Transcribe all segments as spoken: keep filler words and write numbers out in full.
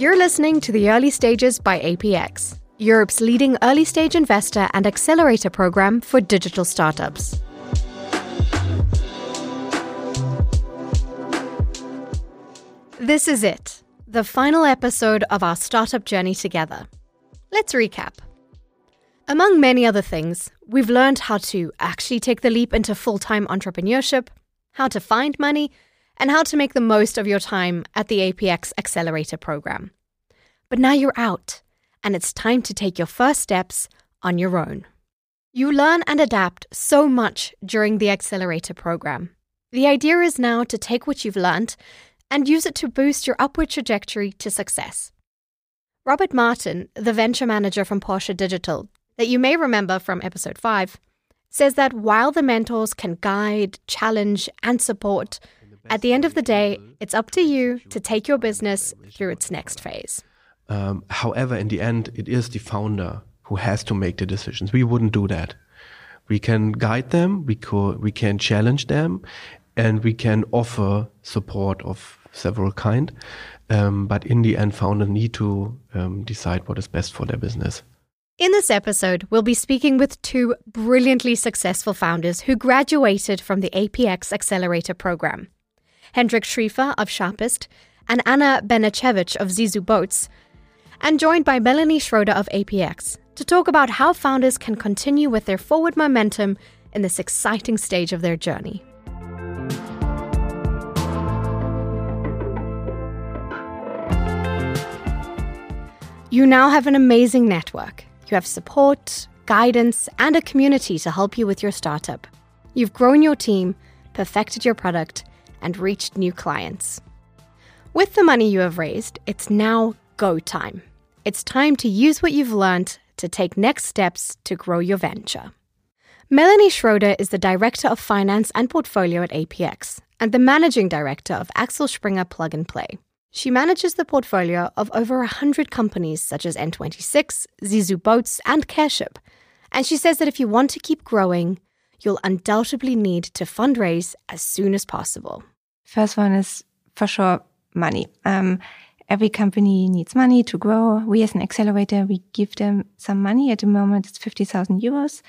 You're listening to The Early Stages by A P X, Europe's leading early-stage investor and accelerator program for digital startups. This is it, the final episode of our startup journey together. Let's recap. Among many other things, we've learned how to actually take the leap into full-time entrepreneurship, how to find money, and how to make the most of your time at the A P X Accelerator Program. But now you're out, and it's time to take your first steps on your own. You learn and adapt so much during the Accelerator Program. The idea is now to take what you've learned and use it to boost your upward trajectory to success. Robert Martin, the venture manager from Porsche Digital, that you may remember from episode five, says that while the mentors can guide, challenge, and support, at the end of the day, it's up to you to take your business through its next phase. Um, however, in the end, it is the founder who has to make the decisions. We wouldn't do that. We can guide them, we, co- we can challenge them, and we can offer support of several kind. Um, but in the end, founders need to um, decide what is best for their business. In this episode, we'll be speaking with two brilliantly successful founders who graduated from the A P X Accelerator Program. Hendrik Schriefer of Sharpist and Anna Banicevic of Zizoo Boats, and joined by Melanie Schröder of A P X to talk about how founders can continue with their forward momentum in this exciting stage of their journey. You now have an amazing network. You have support, guidance, and a community to help you with your startup. You've grown your team, perfected your product, and reached new clients. With the money you have raised, it's now go time. It's time to use what you've learned to take next steps to grow your venture. Melanie Schröder is the Director of Finance and Portfolio at A P X and the Managing Director of Axel Springer Plug and Play. She manages the portfolio of over one hundred companies such as N twenty-six, Zizoo Boats, and Careship. And she says that if you want to keep growing, you'll undoubtedly need to fundraise as soon as possible. First one is, for sure, money. Um, every company needs money to grow. We as an accelerator, we give them some money. At the moment, it's fifty thousand euros,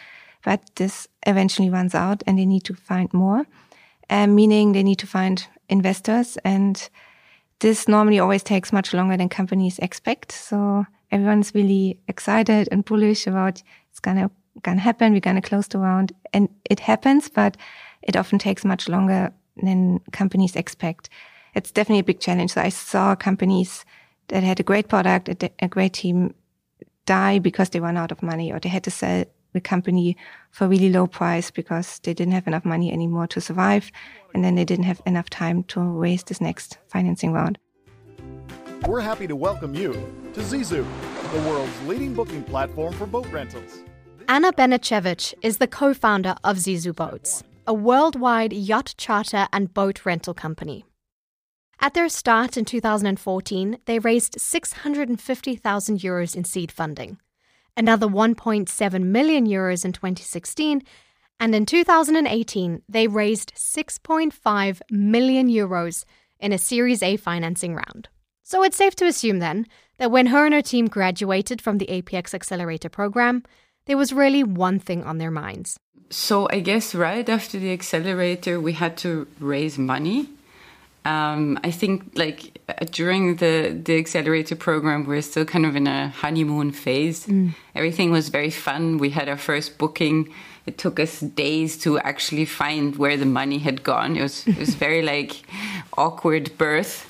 but this eventually runs out and they need to find more, uh, meaning they need to find investors. And this normally always takes much longer than companies expect. So everyone's really excited and bullish about it's going to Gonna happen, we're gonna close the round, and it happens, but it often takes much longer than companies expect. It's definitely a big challenge. So I saw companies that had a great product, a, a great team, die because they ran out of money, or they had to sell the company for a really low price because they didn't have enough money anymore to survive, and then they didn't have enough time to raise this next financing round. We're happy to welcome you to Zizoo, the world's leading booking platform for boat rentals. Anna Banicevic is the co-founder of Zizoo Boats, a worldwide yacht charter and boat rental company. At their start in two thousand fourteen, they raised six hundred fifty thousand euros in seed funding, another one point seven million euros in twenty sixteen, and in two thousand eighteen, they raised six point five million euros in a Series A financing round. So it's safe to assume then that when her and her team graduated from the A P X Accelerator Program, there was really one thing on their minds. So I guess right after the accelerator, we had to raise money. Um, I think like during the, the accelerator program, we were still kind of in a honeymoon phase. Mm. Everything was very fun. We had our first booking. It took us days to actually find where the money had gone. It was, it was very like awkward birth.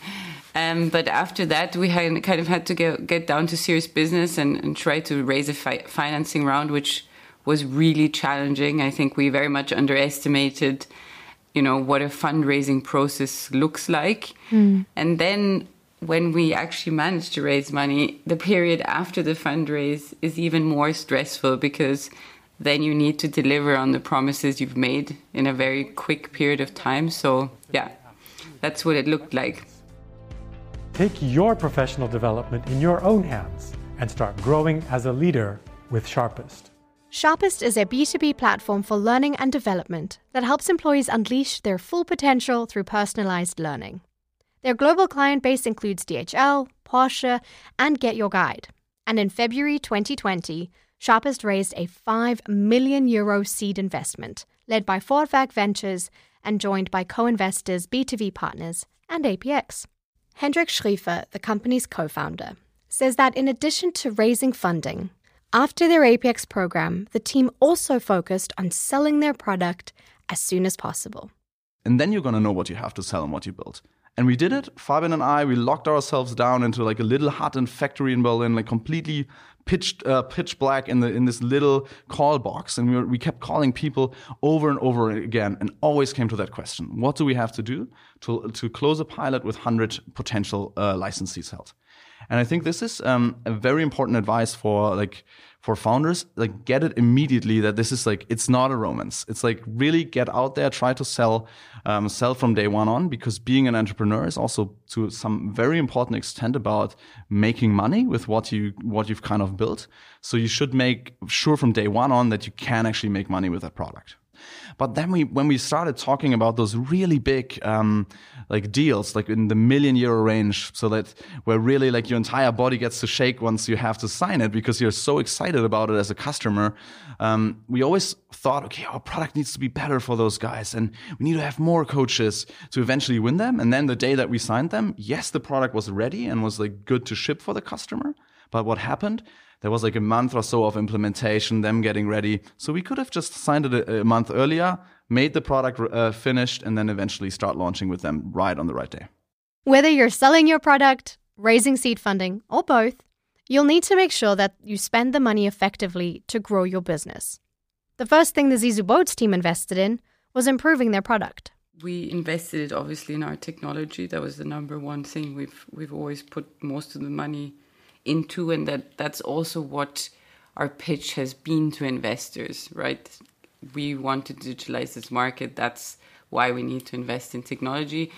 Um, but after that, we had kind of had to get, get down to serious business and, and try to raise a fi- financing round, which was really challenging. I think we very much underestimated, you know, what a fundraising process looks like. Mm. And then when we actually managed to raise money, the period after the fundraise is even more stressful because then you need to deliver on the promises you've made in a very quick period of time. So, yeah, that's what it looked like. Take your professional development in your own hands and start growing as a leader with Sharpist. Sharpist is a B two B platform for learning and development that helps employees unleash their full potential through personalized learning. Their global client base includes D H L, Porsche, and Get Your Guide. And in February twenty twenty, Sharpist raised a five million euro seed investment, led by FordVac Ventures and joined by co-investors B two V Partners and A P X. Hendrik Schriefer, the company's co-founder, says that in addition to raising funding, after their A P X program, the team also focused on selling their product as soon as possible. And then you're going to know what you have to sell and what you build. And we did it. Fabian and I, we locked ourselves down into like a little hut and factory in Berlin, like completely pitched, uh, pitch black in the in this little call box. And we, were, we kept calling people over and over again and always came to that question. What do we have to do to, to close a pilot with one hundred potential uh, licensees held? And I think this is um, a very important advice for like for founders. Like, get it immediately that this is like, it's not a romance. It's like, really get out there, try to sell, um, sell from day one on, because being an entrepreneur is also to some very important extent about making money with what you what you've kind of built. So you should make sure from day one on that you can actually make money with that product. But then we, when we started talking about those really big um, like deals, like in the million euro range, so that where really like your entire body gets to shake once you have to sign it because you're so excited about it as a customer, um, we always thought, okay, our product needs to be better for those guys and we need to have more coaches to eventually win them. And then the day that we signed them, yes, the product was ready and was like good to ship for the customer. But what happened? There was like a month or so of implementation, them getting ready. So we could have just signed it a, a month earlier, made the product uh, finished, and then eventually start launching with them right on the right day. Whether you're selling your product, raising seed funding, or both, you'll need to make sure that you spend the money effectively to grow your business. The first thing the Zizoo Boats team invested in was improving their product. We invested obviously in our technology. That was the number one thing we've we've always put most of the money into, and that that's also what our pitch has been to investors, right? We want to digitalize this market. That's why we need to invest in technology.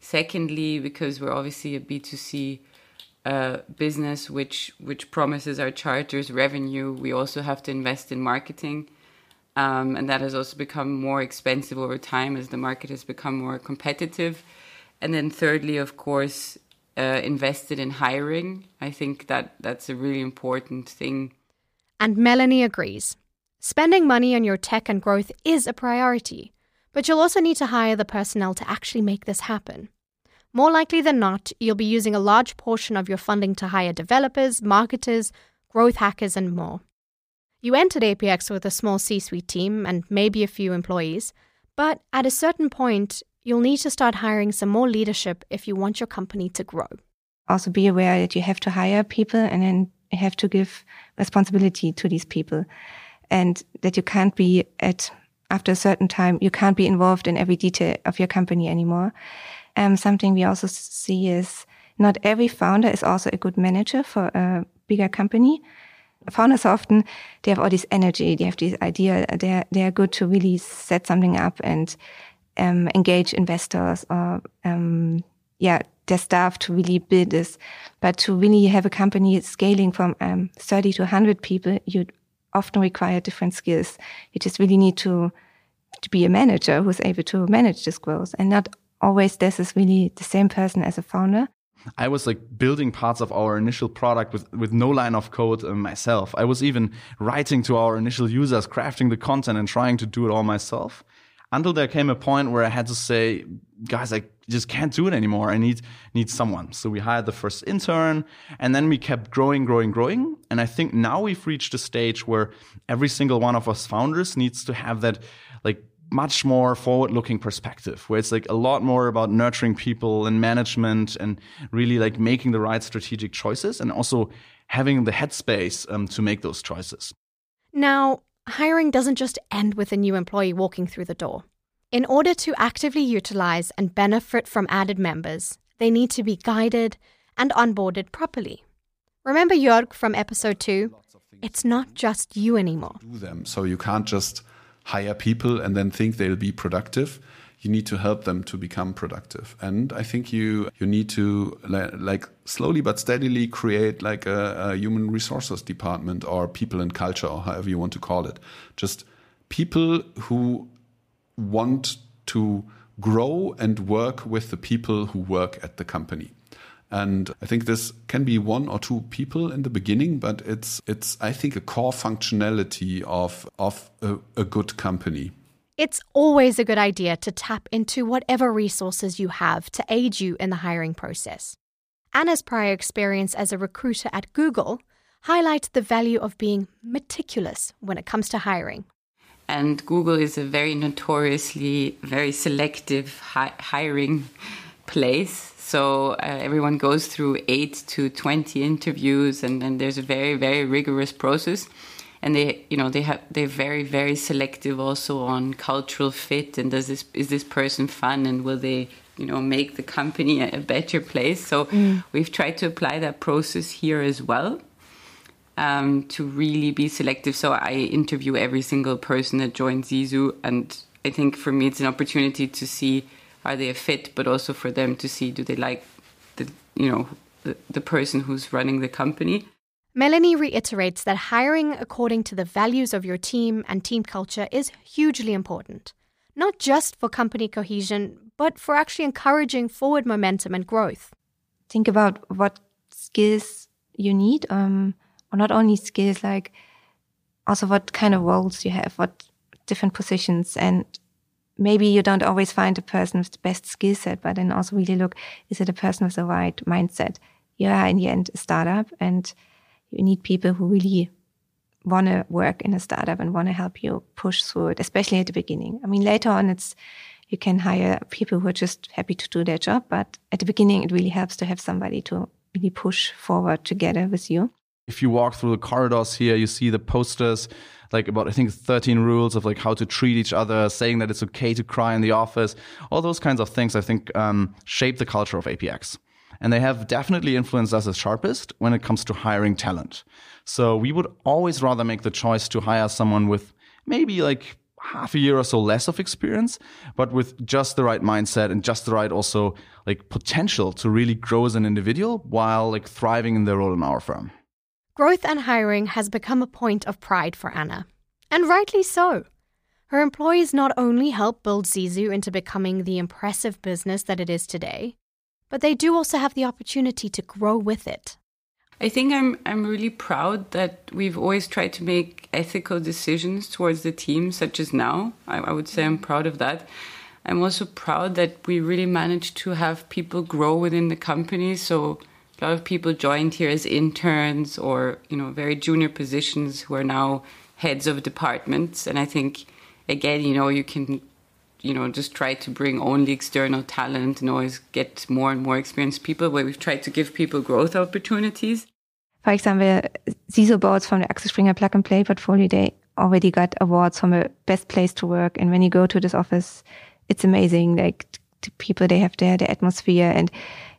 Secondly, because we're obviously a B two C uh, business, which which promises our charters revenue, we also have to invest in marketing. Um, and that has also become more expensive over time as the market has become more competitive. And then thirdly, of course, Uh, invested in hiring. I think that that's a really important thing. And Melanie agrees. Spending money on your tech and growth is a priority, but you'll also need to hire the personnel to actually make this happen. More likely than not, you'll be using a large portion of your funding to hire developers, marketers, growth hackers, and more. You entered A P X with a small C-suite team and maybe a few employees, but at a certain point, you'll need to start hiring some more leadership if you want your company to grow. Also be aware that you have to hire people and then you have to give responsibility to these people, and that you can't be at, after a certain time, you can't be involved in every detail of your company anymore. Um, something we also see is not every founder is also a good manager for a bigger company. Founders often, they have all this energy, they have this idea, they're, they're good to really set something up and Um, engage investors or um, yeah, their staff to really build this. But to really have a company scaling from um, thirty to one hundred people, you often require different skills. You just really need to, to be a manager who's able to manage this growth. And not always this is really the same person as a founder. I was like building parts of our initial product with, with no line of code uh, myself. I was even writing to our initial users, crafting the content and trying to do it all myself. Until there came a point where I had to say, guys, I just can't do it anymore. I need need someone. So we hired the first intern, and then we kept growing, growing, growing. And I think now we've reached a stage where every single one of us founders needs to have that like much more forward-looking perspective, where it's like a lot more about nurturing people and management and really like making the right strategic choices and also having the headspace um, to make those choices. Now, hiring doesn't just end with a new employee walking through the door. In order to actively utilize and benefit from added members, they need to be guided and onboarded properly. Remember Jörg from episode two? It's not just you anymore. Do them. So you can't just hire people and then think they'll be productive. You need to help them to become productive. And I think you you need to like slowly but steadily create like a, a human resources department or people and culture or however you want to call it. Just people who want to grow and work with the people who work at the company. And I think this can be one or two people in the beginning, but it's it's I think a core functionality of of a, a good company. It's always a good idea to tap into whatever resources you have to aid you in the hiring process. Anna's prior experience as a recruiter at Google highlights the value of being meticulous when it comes to hiring. And Google is a very notoriously very selective hi- hiring place. So uh, everyone goes through eight to twenty interviews, and then there's a very, very rigorous process. And they, you know, they have they're very, very selective also on cultural fit, and does this is this person fun, and will they, you know, make the company a better place? So mm. we've tried to apply that process here as well, um, to really be selective. So I interview every single person that joins Zizoo, and I think for me it's an opportunity to see are they a fit, but also for them to see do they like the you know the, the person who's running the company. Melanie reiterates that hiring according to the values of your team and team culture is hugely important, not just for company cohesion, but for actually encouraging forward momentum and growth. Think about what skills you need, um, or not only skills, like also what kind of roles you have, what different positions. And maybe you don't always find a person with the best skill set, but then also really look, is it a person with the right mindset? Yeah, in the end, a startup, and you need people who really want to work in a startup and want to help you push through it, especially at the beginning. I mean, later on, it's you can hire people who are just happy to do their job. But at the beginning, it really helps to have somebody to really push forward together with you. If you walk through the corridors here, you see the posters, like about, I think, thirteen rules of like how to treat each other, saying that it's okay to cry in the office. All those kinds of things, I think, um, shape the culture of A P X. And they have definitely influenced us as Sharpist when it comes to hiring talent. So we would always rather make the choice to hire someone with maybe like half a year or so less of experience, but with just the right mindset and just the right also like potential to really grow as an individual while like thriving in their role in our firm. Growth and hiring has become a point of pride for Anna. And rightly so. Her employees not only help build Zizoo into becoming the impressive business that it is today, but they do also have the opportunity to grow with it. I think I'm I'm really proud that we've always tried to make ethical decisions towards the team, such as now. I, I would say I'm proud of that. I'm also proud that we really managed to have people grow within the company. So a lot of people joined here as interns or, you know, very junior positions who are now heads of departments. And I think, again, you know, you can... you know, just try to bring only external talent and always get more and more experienced people, where we've tried to give people growth opportunities. For example, Zizoo Boats from the Axel Springer Plug and Play portfolio, they already got awards from a best place to work. And when you go to this office, it's amazing. Like the people they have there, the atmosphere, and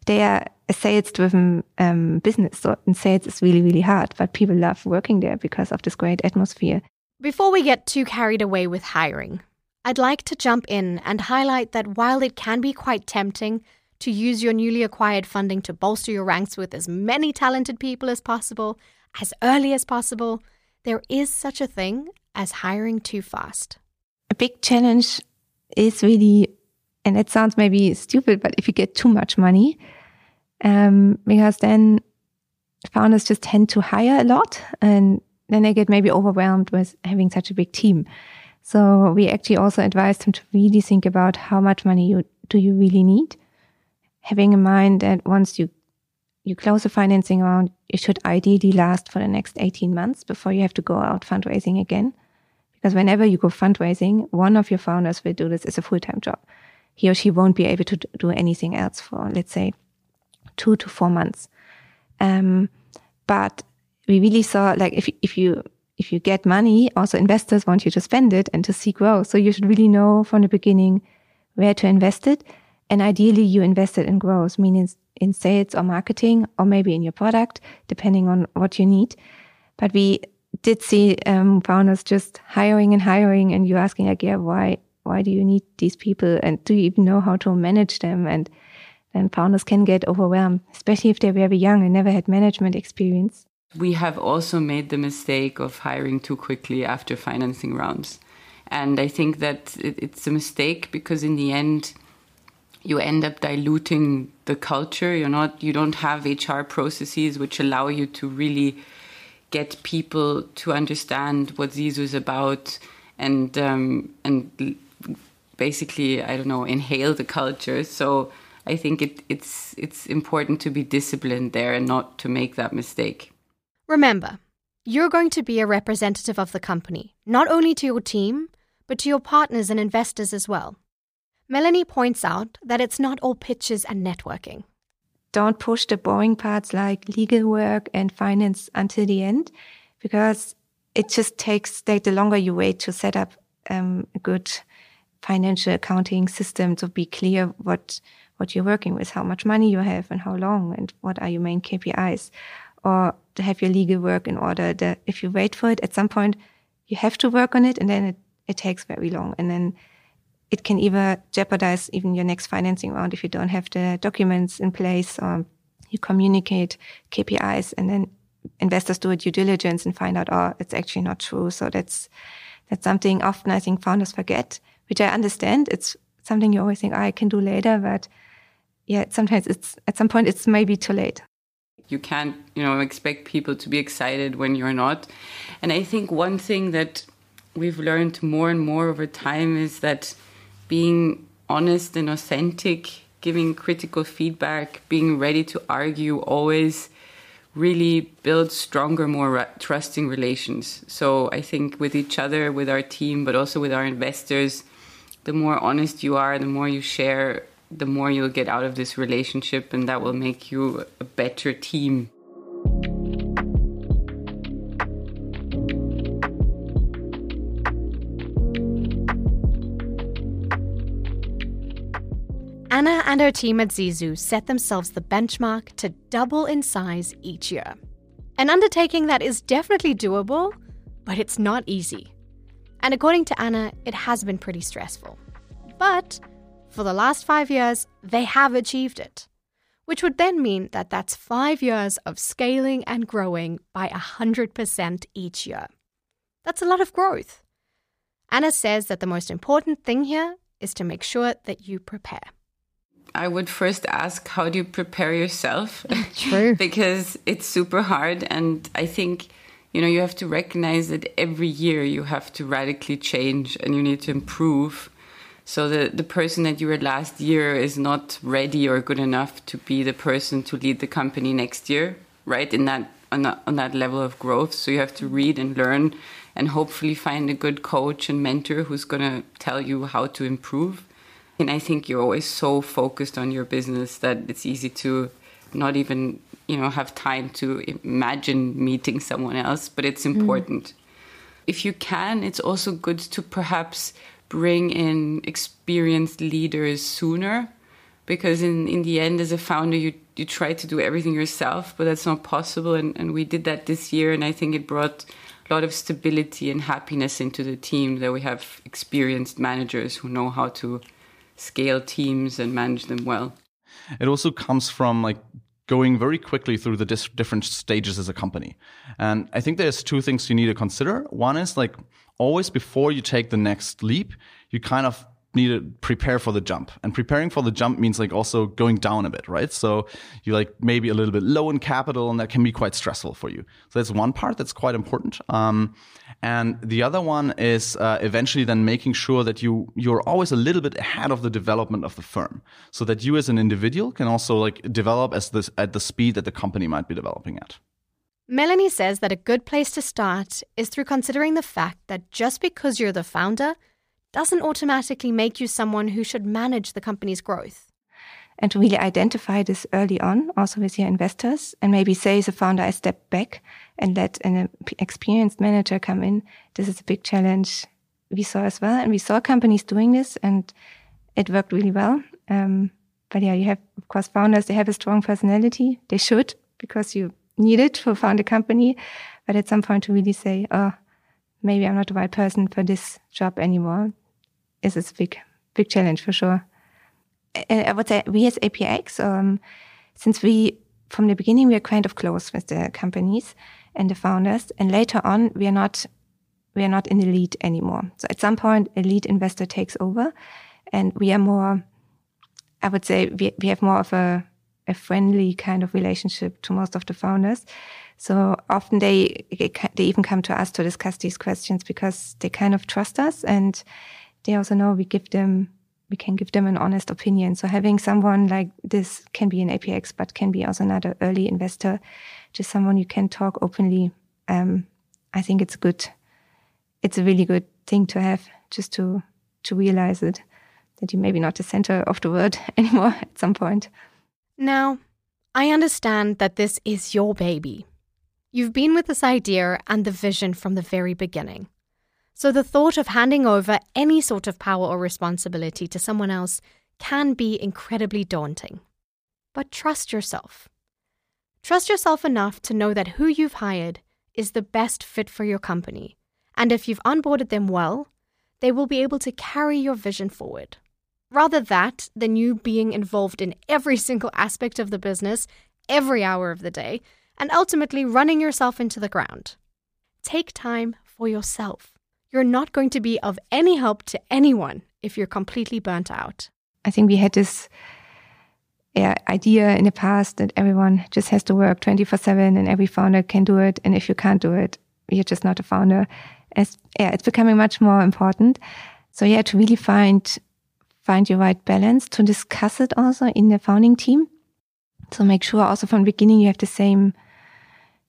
they are a sales-driven um, business. So, and sales is really, really hard, but people love working there because of this great atmosphere. Before we get too carried away with hiring, I'd like to jump in and highlight that while it can be quite tempting to use your newly acquired funding to bolster your ranks with as many talented people as possible, as early as possible, there is such a thing as hiring too fast. A big challenge is really, and it sounds maybe stupid, but if you get too much money, um, because then founders just tend to hire a lot, and then they get maybe overwhelmed with having such a big team. So we actually also advised them to really think about how much money you do you really need, having in mind that once you you close a financing round, it should ideally last for the next eighteen months before you have to go out fundraising again. Because whenever you go fundraising, one of your founders will do this as a full-time job. He or she won't be able to do anything else for, let's say, two to four months. Um, but we really saw, like, if if you... If you get money, also investors want you to spend it and to see growth. So you should really know from the beginning where to invest it. And ideally, you invest it in growth, meaning in sales or marketing, or maybe in your product, depending on what you need. But we did see um, founders just hiring and hiring, and you're asking, like, yeah, why, why do you need these people? And do you even know how to manage them? And then founders can get overwhelmed, especially if they're very young and never had management experience. We have also made the mistake of hiring too quickly after financing rounds. And I think that it, it's a mistake because in the end, you end up diluting the culture. You're not, you don't have H R processes which allow you to really get people to understand what Zizoo is about and um, and basically, I don't know, inhale the culture. So I think it, it's it's important to be disciplined there and not to make that mistake. Remember, you're going to be a representative of the company, not only to your team, but to your partners and investors as well. Melanie points out that it's not all pitches and networking. Don't push the boring parts like legal work and finance until the end, because it just takes, the longer you wait to set up um, a good financial accounting system to be clear what what you're working with, how much money you have and how long and what are your main K P Is, or to have your legal work in order. The, if you wait for it, at some point you have to work on it, and then it, it takes very long. And then it can either jeopardize even your next financing round if you don't have the documents in place, or you communicate K P Is and then investors do a due diligence and find out, oh, it's actually not true. So that's that's something often I think founders forget, which I understand. It's something you always think, oh, I can do later. But yeah, sometimes it's at some point it's maybe too late. You can't, you know, expect people to be excited when you're not. And I think one thing that we've learned more and more over time is that being honest and authentic, giving critical feedback, being ready to argue always really builds stronger, more re- trusting relations. So I think with each other, with our team, but also with our investors, the more honest you are, the more you share, the more you'll get out of this relationship, and that will make you a better team. Anna and her team at Zizoo set themselves the benchmark to double in size each year. An undertaking that is definitely doable, but it's not easy. And according to Anna, it has been pretty stressful. But for the last five years, they have achieved it, which would then mean that that's five years of scaling and growing by one hundred percent each year. That's a lot of growth. Anna says that the most important thing here is to make sure that you prepare. I would first ask, how do you prepare yourself? True. Because it's super hard. And I think, you know, you have to recognize that every year you have to radically change and you need to improve. So the, the person that you were last year is not ready or good enough to be the person to lead the company next year, right? In that on, that, on that level of growth. So you have to read and learn and hopefully find a good coach and mentor who's going to tell you how to improve. And I think you're always so focused on your business that it's easy to not even, you know, have time to imagine meeting someone else, but it's important. Mm. If you can, it's also good to perhaps bring in experienced leaders sooner, because in, in the end, as a founder, you, you try to do everything yourself, but that's not possible. And, and we did that this year, and I think it brought a lot of stability and happiness into the team that we have experienced managers who know how to scale teams and manage them well. It also comes from like going very quickly through the dis- different stages as a company. And I think there's two things you need to consider. One is like always before you take the next leap, you kind of need to prepare for the jump. And preparing for the jump means like also going down a bit, right? So you like maybe a little bit low in capital, and that can be quite stressful for you. So that's one part that's quite important. Um, and the other one is uh, eventually then making sure that you you're always a little bit ahead of the development of the firm, so that you as an individual can also like develop as this at the speed that the company might be developing at. Melanie says that a good place to start is through considering the fact that just because you're the founder doesn't automatically make you someone who should manage the company's growth. And to really identify this early on, also with your investors, and maybe say as a founder, I step back and let an experienced manager come in. This is a big challenge we saw as well. And we saw companies doing this, and it worked really well. Um, but yeah, you have, of course, founders, they have a strong personality. They should, because you need it to found a company. But at some point to really say, oh, maybe I'm not the right person for this job anymore. This is a big, big challenge for sure. I would say we as A P X, um, since we, from the beginning, we are kind of close with the companies and the founders. And later on, we are not we are not in the lead anymore. So at some point, a lead investor takes over, and we are more I would say we, we have more of a, a friendly kind of relationship to most of the founders. So often they they even come to us to discuss these questions because they kind of trust us, and they also know we give them we can give them an honest opinion. So having someone like this, can be an A P X, but can be also another early investor, just someone you can talk openly. Um, I think it's good. It's a really good thing to have, just to to realize it, that you're maybe not the center of the world anymore at some point. Now, I understand that this is your baby. You've been with this idea and the vision from the very beginning. So the thought of handing over any sort of power or responsibility to someone else can be incredibly daunting. But trust yourself. Trust yourself enough to know that who you've hired is the best fit for your company. And if you've onboarded them well, they will be able to carry your vision forward. Rather that than you being involved in every single aspect of the business, every hour of the day, and ultimately running yourself into the ground. Take time for yourself. You're not going to be of any help to anyone if you're completely burnt out. I think we had this yeah, idea in the past that everyone just has to work twenty-four seven and every founder can do it. And if you can't do it, you're just not a founder. It's, yeah, it's becoming much more important. So yeah, to really find... find your right balance, to discuss it also in the founding team. So make sure also from the beginning you have the same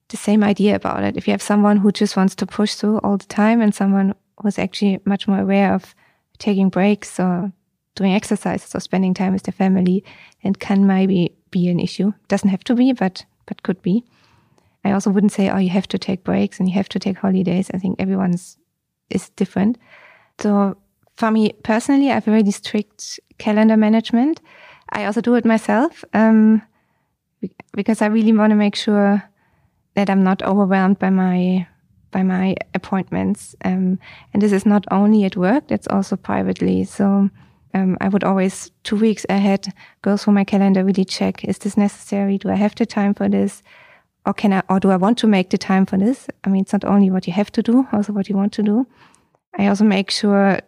the same idea about it. If you have someone who just wants to push through all the time and someone who's actually much more aware of taking breaks or doing exercises or spending time with their family, it can maybe be an issue. Doesn't have to be, but but could be. I also wouldn't say, oh, you have to take breaks and you have to take holidays. I think everyone's is different. So for me personally, I have a very strict calendar management. I also do it myself um, because I really want to make sure that I'm not overwhelmed by my by my appointments. Um, and this is not only at work; it's also privately. So um, I would always two weeks ahead go through my calendar, really check: is this necessary? Do I have the time for this? Or can I? Or do I want to make the time for this? I mean, it's not only what you have to do, also what you want to do. I also make sure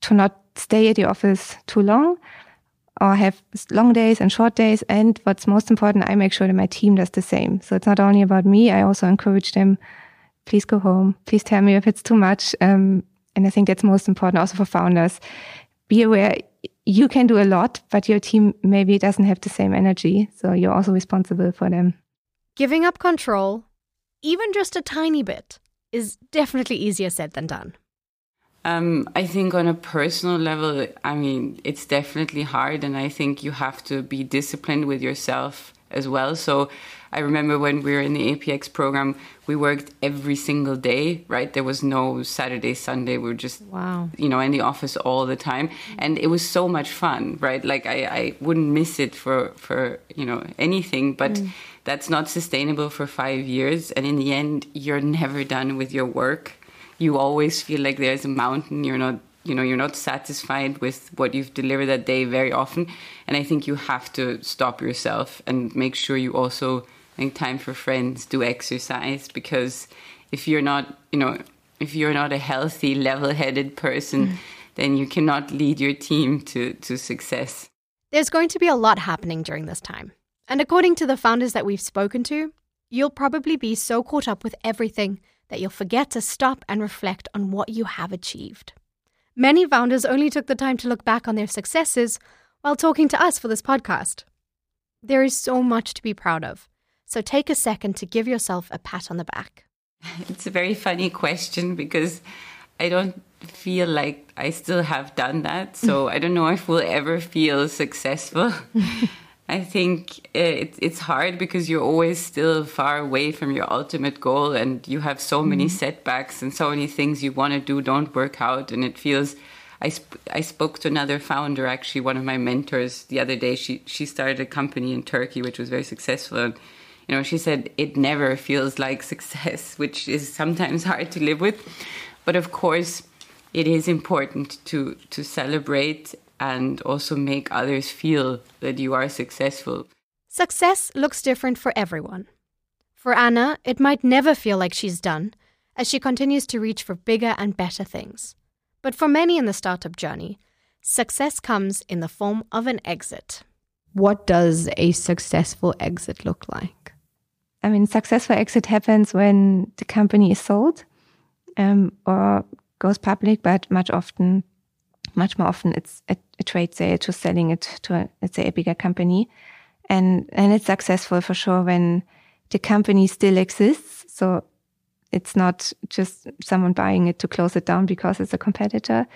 to not stay at the office too long or have long days and short days. And what's most important, I make sure that my team does the same. So it's not only about me. I also encourage them, please go home. Please tell me if it's too much. Um, and I think that's most important also for founders. Be aware, you can do a lot, but your team maybe doesn't have the same energy. So you're also responsible for them. Giving up control, even just a tiny bit, is definitely easier said than done. Um, I think on a personal level, I mean, it's definitely hard, and I think you have to be disciplined with yourself as well. So I remember when we were in the A P X program, we worked every single day, right? There was no Saturday, Sunday. We were just, wow. you know, in the office all the time. And it was so much fun, right? Like I, I wouldn't miss it for, for, you know, anything, but mm. that's not sustainable for five years. And in the end, you're never done with your work. You always feel like there's a mountain. You're not, you know, you're not satisfied with what you've delivered that day very often. And I think you have to stop yourself and make sure you also make time for friends, do exercise, because if you're not, you know, if you're not a healthy, level-headed person, mm. then you cannot lead your team to, to success. There's going to be a lot happening during this time. And according to the founders that we've spoken to, you'll probably be so caught up with everything that you'll forget to stop and reflect on what you have achieved. Many founders only took the time to look back on their successes while talking to us for this podcast. There is so much to be proud of, so take a second to give yourself a pat on the back. It's a very funny question because I don't feel like I still have done that, so I don't know if we'll ever feel successful. I think it, it's hard because you're always still far away from your ultimate goal and you have so many setbacks and so many things you want to do don't work out. And it feels, I, sp- I spoke to another founder, actually, one of my mentors the other day. She she started a company in Turkey, which was very successful. And, you know, she said, it never feels like success, which is sometimes hard to live with. But of course, it is important to to celebrate and also make others feel that you are successful. Success looks different for everyone. For Anna, it might never feel like she's done, as she continues to reach for bigger and better things. But for many in the startup journey, success comes in the form of an exit. what does a successful exit look like? I mean, successful exit happens when the company is sold um, or goes public, but much often, much more often, it's a, a trade sale to selling it to, a, let's say, a bigger company. And and it's successful for sure when the company still exists. So it's not just someone buying it to close it down because it's a competitor.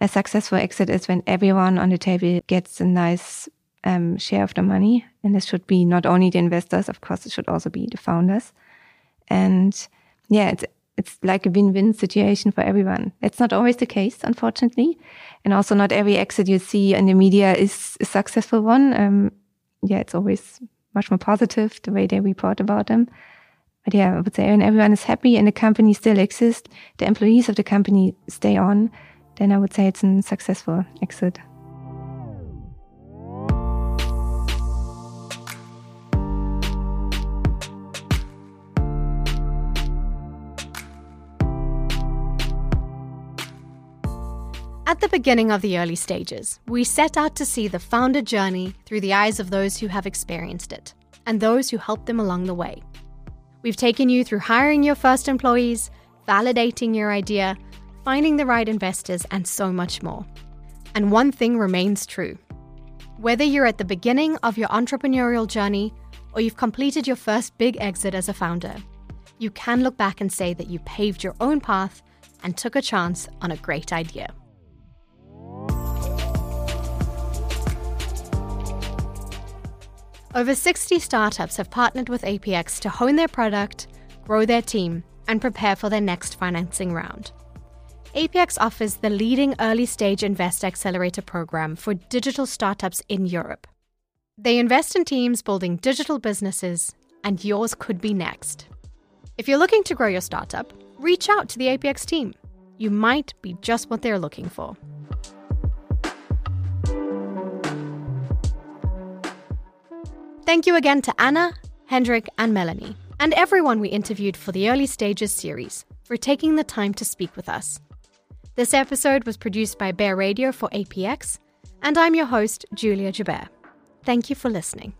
A successful exit is when everyone on the table gets a nice um, share of the money. And this should be not only the investors, of course, it should also be the founders. And yeah, it's it's like a win-win situation for everyone. It's not always the case, unfortunately. And also not every exit you see in the media is a successful one. Um, yeah, it's always much more positive the way they report about them. But yeah, I would say when everyone is happy and the company still exists, the employees of the company stay on, then I would say it's a successful exit. At the beginning of the early stages, we set out to see the founder journey through the eyes of those who have experienced it and those who helped them along the way. We've taken you through hiring your first employees, validating your idea, finding the right investors, and so much more. And one thing remains true. Whether you're at the beginning of your entrepreneurial journey or you've completed your first big exit as a founder, you can look back and say that you paved your own path and took a chance on a great idea. Over sixty startups have partnered with A P X to hone their product, grow their team, and prepare for their next financing round. A P X offers the leading early-stage Invest Accelerator program for digital startups in Europe. They invest in teams building digital businesses, and yours could be next. If you're looking to grow your startup, reach out to the A P X team. You might be just what they're looking for. Thank you again to Anna, Hendrik, and Melanie, and everyone we interviewed for the Early Stages series for taking the time to speak with us. This episode was produced by Bear Radio for A P X, and I'm your host, Julia Jabeur. Thank you for listening.